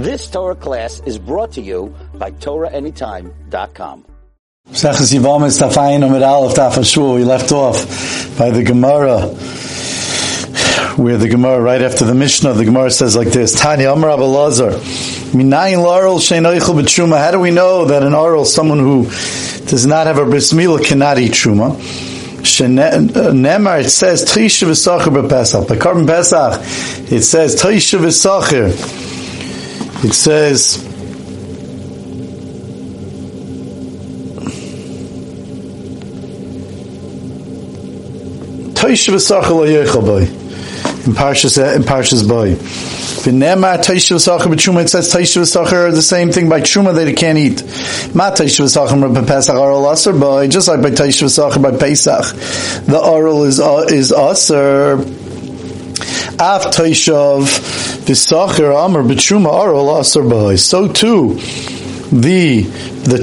This Torah class is brought to you by TorahAnytime.com. We left off by the Gemara, where the Gemara, right after the Mishnah, the Gemara says like this: Tanya Amar Rabbi Elazar. How do we know that an oral, someone who does not have a bris milah, cannot eat truma? It says Trisha v'Sacher b'Pesach. By Korban Pesach, it says Trisha v'Sacher. It says Trisha v'Sacher lo yechal boi. In Parshas Boi. V'nema Taishu V'Sacher B'Tshuma. It says Taishu V'Sacher are the same thing by Tshuma that it can't eat. Ma Taishu V'Sacher B'Pesach Oral Aser Boi. Just like by Taishu V'Sacher by Pesach, the oral is Aser. Af Taishu V'Sacher Amar B'Tshuma Oral Aser Boi. So too, the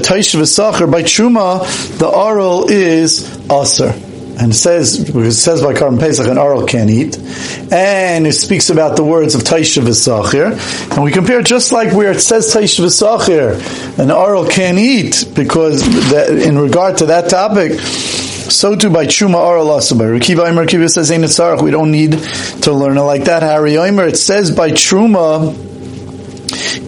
Taishu V'Sacher by Tshuma, the oral is Aser. And it says by Korban Pesach an oral can't eat, and it speaks about the words of Taisha V'Sacher, and we compare just like where it says Taisha V'Sacher an oral can't eat, because that, in regard to that topic, so too by Tshuma oral also. By Rav Kiva says Ein Tzarich, we don't need to learn it like that. Hari Omer, it says by Tshuma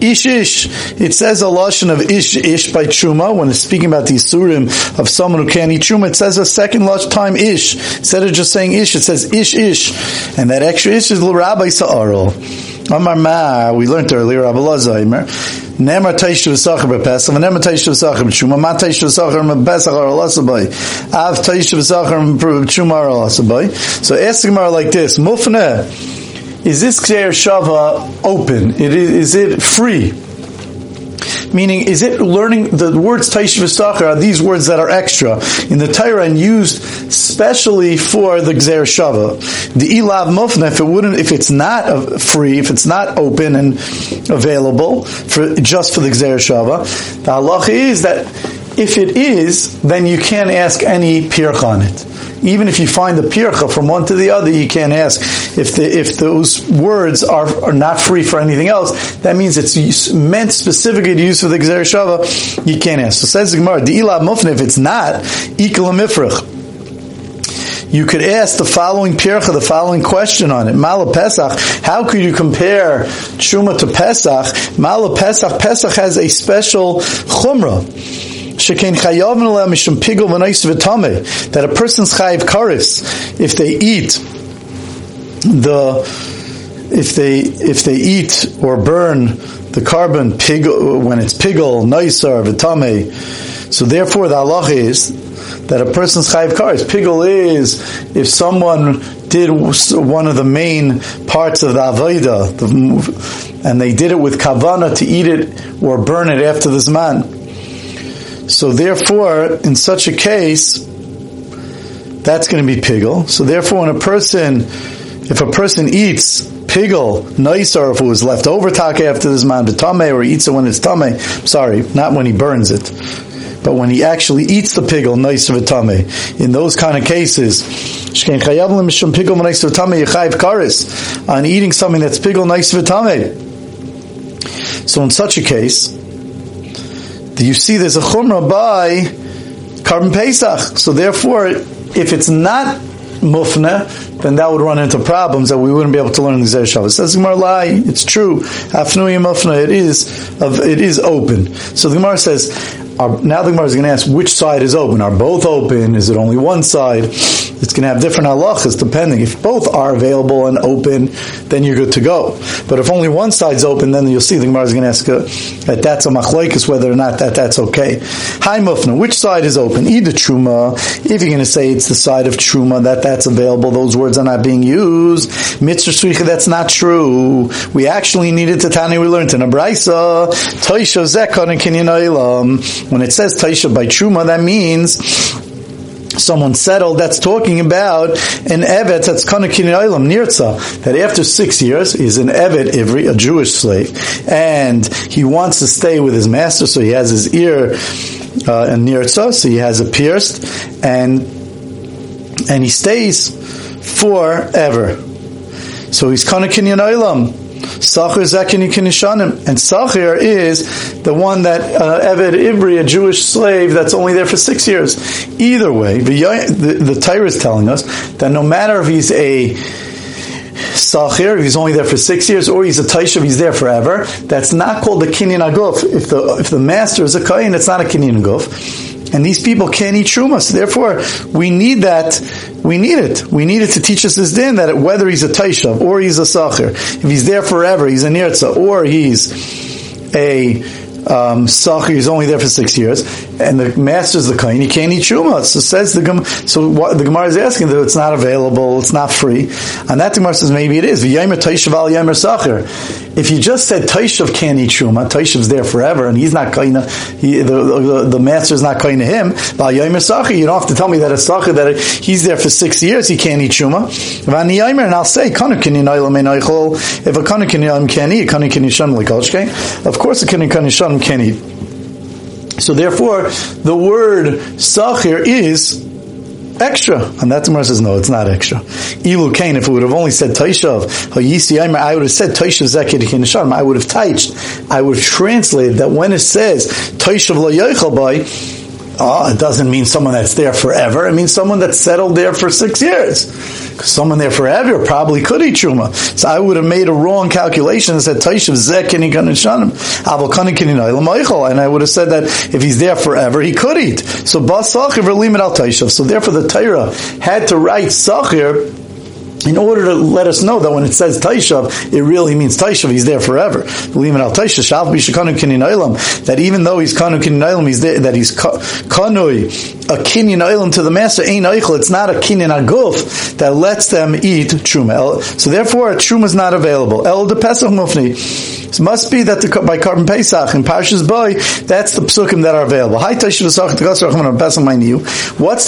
Ish. It says a lashon of ish by Tshuma when it's speaking about the Isurim of someone who can't eat Tshuma. It says a second time ish. Instead of just saying ish, it says ish. And that extra ish is l'Rabbi Sa'arol. Amar Ma, we learned earlier, Rabbi Elazar Omer, Nemar Taishu V'Sacher B'Pesach, Nemar Taishu V'Sacher B'Tshuma, Ma Taishu V'Sacher B'Pesach Oral Aser Boi, Av Taishu V'Sacher B'Tshuma Oral Aser Boi. So ask the Gemara like this: Mufneh, is this K'er Shava open? Is it free? Meaning, is it learning the words Taishu V'Sacher are these words that are extra in the Torah and used specially for the Gzeir Shava? The Ilav Mufneh, if it's not free, if it's not open and available just for the Gzeir Shava, the halacha is that if it is, then you can't ask any pircha on it. Even if you find the pircha from one to the other, you can't ask. If those words are not free for anything else, that means it's meant specifically to use for the Gzeir Shava, you can't ask. So says the Gemara, the Ilav Mufneh, if it's not, Ikla Mifrach, you could ask the following pircha, the following question on it. Mala Pesach, how could you compare Tshuma to Pesach? Mala Pesach, Pesach has a special chumrah. That a person's chayiv karis if they eat or burn the carbon pig when it's pigel noiser v'tameh. So therefore, the halacha is that a person's chayiv karis. Pigel is if someone did one of the main parts of the avodah, and they did it with kavana to eat it or burn it after the zman. So therefore, in such a case, that's going to be pigel. So therefore, if a person eats pigel, nice, or if it was left over taka after this man v'tameh, or he eats it when it's tameh, sorry, not when he burns it, but when he actually eats the pigel, nice v'tameh. In those kind of cases, on eating something that's pigel, nice v'tameh. So in such a case, you see there's a chumrah by Korban Pesach. So therefore, if it's not mufneh, then that would run into problems that we wouldn't be able to learn in the Gzeir Shava. It says Gemara lai, it's true. Hafnui mufneh, it is open. So the Gemara says, now the Gemara is going to ask, which side is open? Are both open? Is it only one side? It's going to have different halachas depending. If both are available and open, then you're good to go. But if only one side's open, then you'll see the Gemara is going to ask that that's a machlokes, whether or not that's okay. Hi Mufna, which side is open? Either Truma, if you're going to say it's the side of Truma, that's available, those words are not being used. Mitzvah Shricha, that's not true. We actually needed to Tani, we learned in a Braisa, Toisho Zekon and Kinyan Olam. When it says Taisha by Tshuma, that means someone settled. That's talking about an Evet that's Kanakin Olam Nirza, that after 6 years is an Evet Ivri, a Jewish slave, and he wants to stay with his master, so he has his ear and Nirza, so he has it pierced, and he stays forever. So he's Kanakin Olam. Sakhir Zakini Kinishanim. And Sakhir is the one that Eved Ibri, a Jewish slave, that's only there for 6 years. Either way, the Torah is telling us that no matter if he's a Sakhir, if he's only there for 6 years, or he's a Taishav, he's there forever, that's not called a Kinyan Aguf. If the master is a Kayin, it's not a Kinyan Aguf. And these people can't eat Truma, so therefore we need that. We need it to teach us this din, that whether he's a Taishav or he's a Sakhir, if he's there forever, he's a Nirtza, or he's a Sakhir, he's only there for 6 years, and the master's the Kain, he can't eat Truma. So says the Gemara. So what the Gemara is asking, though, it's not available, it's not free. And that the Gemara says maybe it is. V'yaymer Taishav al Yaymer Sakhir. If you just said Taishav can't eat Truma, Taishav's there forever, and he's not kaina, the master's not kaina him, you don't have to tell me that a Sakhir, that he's there for 6 years, he can't eat Truma. And I'll say, if a Kana Kinyan can eat, Kana Kinyan Likolshke, of course a Kana Kinyan can eat. So therefore, the word Sakhir is extra. And that Gemara says, no, it's not extra. Ilu Kain, if we would have only said Taishav, I would have said Taishav Zakir Kinasharm, I would have taiched, I would have translated that when it says Taishav La Yeichalbai, it doesn't mean someone that's there forever, it means someone that's settled there for 6 years. Because someone there forever probably could eat Truma. So I would have made a wrong calculation and said Taishav Zakir Kinasharm, Avol Kanin Kinayla Maichal, and I would have said that if he's there forever, he could eat. So Bas Sakhir Limit Al Taishav. So therefore the Torah had to write Sakhir in order to let us know that when it says Taishav, it really means Taishav, he's there forever. That even though he's Kanu Kinyan Olam, he's there, that he's Kanui, a Kinyan Olam to the master, Ein Eichel, it's not a Kinyan Aguf that lets them eat Truma. So therefore, Truma is not available. El de Pesach Mufni. It must be that by Karban Pesach and Parshas Boy, that's the psukim that are available. What's the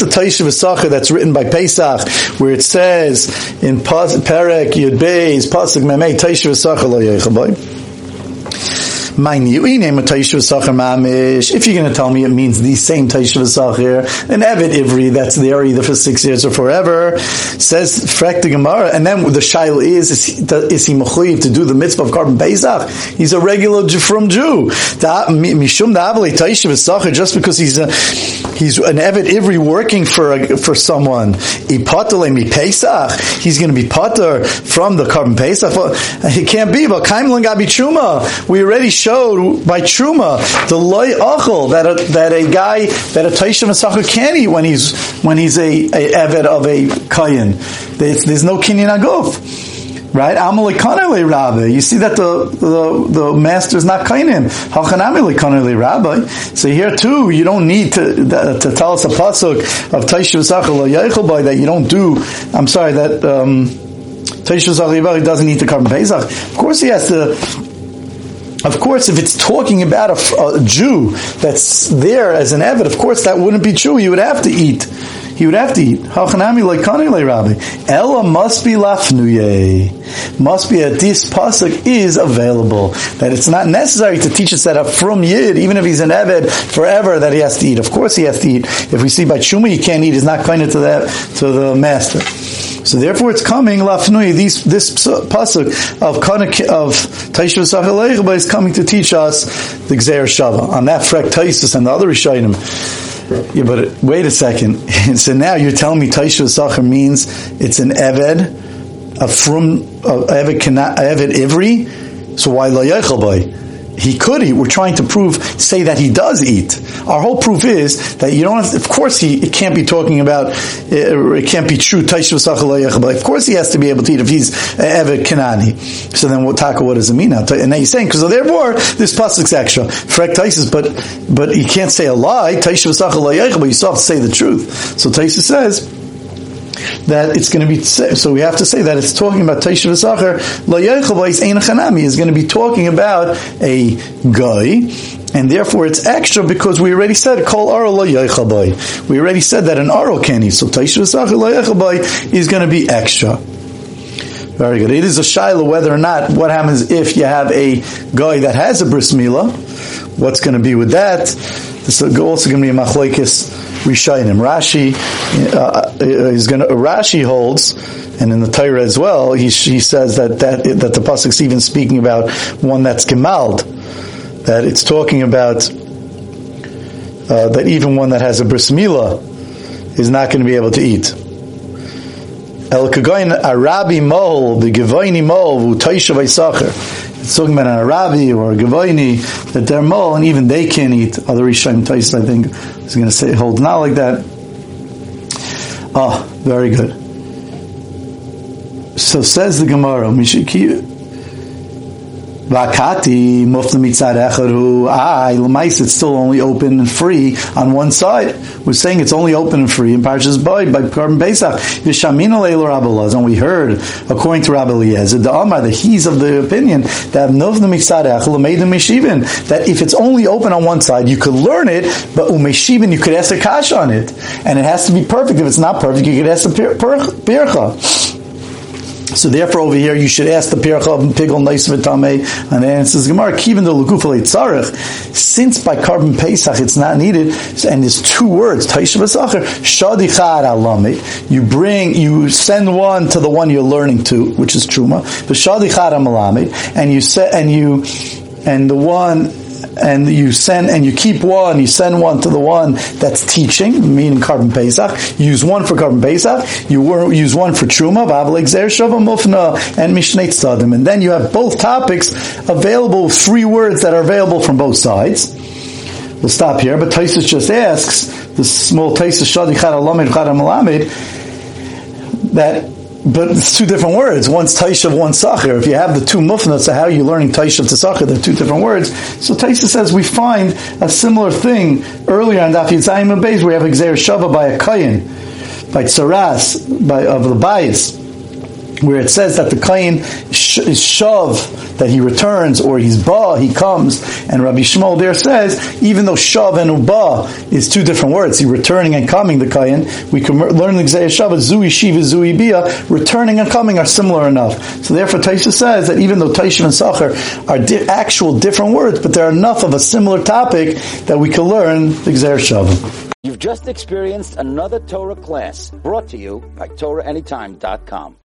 Taishav Sakhir that's written by Pesach, where it says in Perek Yud Beis Pasuk Memei Taishav Sakhir Lo Yeichabay? If you're going to tell me it means the same Taishav Sakhir, an Eved Ivri that's there either for 6 years or forever, says Frek the Gemara, and then the Shaila is he mechuyev to do the mitzvah of Karban Pesach? He's a regular from Jew. Mishum da'avli Taishav Sakhir, just because he's an Eved Ivri working for someone, Ipatale mi Pesach, he's going to be pater from the Karban Pesach. It can't be, but Kaimlan Gabi Truma, we already showed by Truma the loy achol that a Taishav Sakhir can eat when he's a eved of a kayin. There's no Kinyan Aguf. Right? You see that the master is not kainim. So here too, you don't need to tell us a pasuk of Taishav Sakhir that you don't do. I'm sorry that Taishav Sakhir doesn't eat the Karban Pesach. Of course, he has to. Of course, if it's talking about a Jew that's there as an Eved, of course that wouldn't be true. He would have to eat. Hachanami leikani leRabbi. Ella must be lafnuye. Must be that this pasuk is available. That it's not necessary to teach us that a from Yid, even if he's an Eved forever, that he has to eat. Of course he has to eat. If we see by Truma he can't eat, he's not kind to that to the master. So therefore, it's coming lafnui. This pasuk of Taishav Sakhir Leichba is coming to teach us the Gzeir Shava on that Frek Taisus and the other Rishonim. Yeah, but wait a second. So now you're telling me Taishav Sakhir means it's an Eved, a from Eved cannot Eved Ivri. So why Lo Yechel Bay? He could eat. We're trying to say that he does eat. Our whole proof is that you don't have to, of course it can't be talking about, it can't be true, Taishav Sakhir Lo Yeichabay. Of course he has to be able to eat if he's Eved Kenani. So then we'll talk, what does it mean now? And now you're saying, because therefore, this pasuk's extra. Frek Taisus, but you can't say a lie, Taishav Sakhir Lo Yeichabay, you still have to say the truth. So Taisus says, that it's going to be, so we have to say that it's talking about Taishav Sakhir Lo Yeichabay Ein Chanami is going to be talking about a guy, and therefore it's extra because we already said Kol Aro Lo Yeichabay. We already said that an Aro can eat, so Taishav Sakhir Lo Yeichabay is going to be extra. Very good. It is a shaila whether or not what happens if you have a guy that has a bris milah. What's going to be with that? This is also going to be a machlokes Rishonim. Rashi holds, and in the Torah as well, he says that the pasuk's even speaking about one that's gemald, that it's talking about that even one that has a bris milah is not going to be able to eat. El kagoyin arabi mol the gevoyni mol v'utayshav isacher. It's talking about an Arabi or a Gavoini, that they're mole, and even they can't eat. Other Rishayim Tais, I think, is going to say, hold not like that. Ah, very good. So says the Gemara, Mishiki Vakati, Mufta Mitzad Echaru, L'mais, it's still only open and free on one side. We're saying it's only open and free in Parshas Boi, by Karban Pesach. Yishamina Leil Rabbi Elazar, and we heard, according to Rabbi Eliezer, the Amar, that he's of the opinion, that Mufta Mitzad Echaru, L'meidem Yeshivin, that if it's only open on one side, you could learn it, but Umeshivin, you could ask a kash on it. And it has to be perfect. If it's not perfect, you could ask a pircha. So therefore, over here, you should ask the pircha of pigol nice v'tamei, and the answer is Gemara. Even though legufalei tzarich, since by Karban Pesach it's not needed, and there's two words, taishav v'sacher, shadichad alamit. You send one to the one you're learning to, which is truma, v'shadichad amalamit, and you send one to the one that's teaching, meaning Karban Pesach. You use one for Karban Pesach, you use one for Truma, and Mishnei Tzadim. And then you have both topics available, three words that are available from both sides. We'll stop here, but Taisus just asks, the small Taisus Shadi Chad Alamed Chad Amalamed, but it's two different words. One's Taishav, one's Sacher. If you have the two mufnas, so how are you learning Taishav to Sacher? They're two different words. So Taisha says we find a similar thing earlier on Daf Yitzayim and Beis. We have Gzeir Shava by a Kayin, by Tsaras, of the Bayis, where it says that the Kayin is Shav, that he returns, or he's Ba, he comes. And Rabbi Shmuel there says, even though Shav and Uba is two different words, he returning and coming, the Kayin, we can learn the Gzeir Shava, Zui Shiva, Zui Bia, returning and coming are similar enough. So therefore Taisha says that even though Taisha and Sacher are actual different words, but they're enough of a similar topic that we can learn the Gzeir Shava. You've just experienced another Torah class, brought to you by TorahAnytime.com.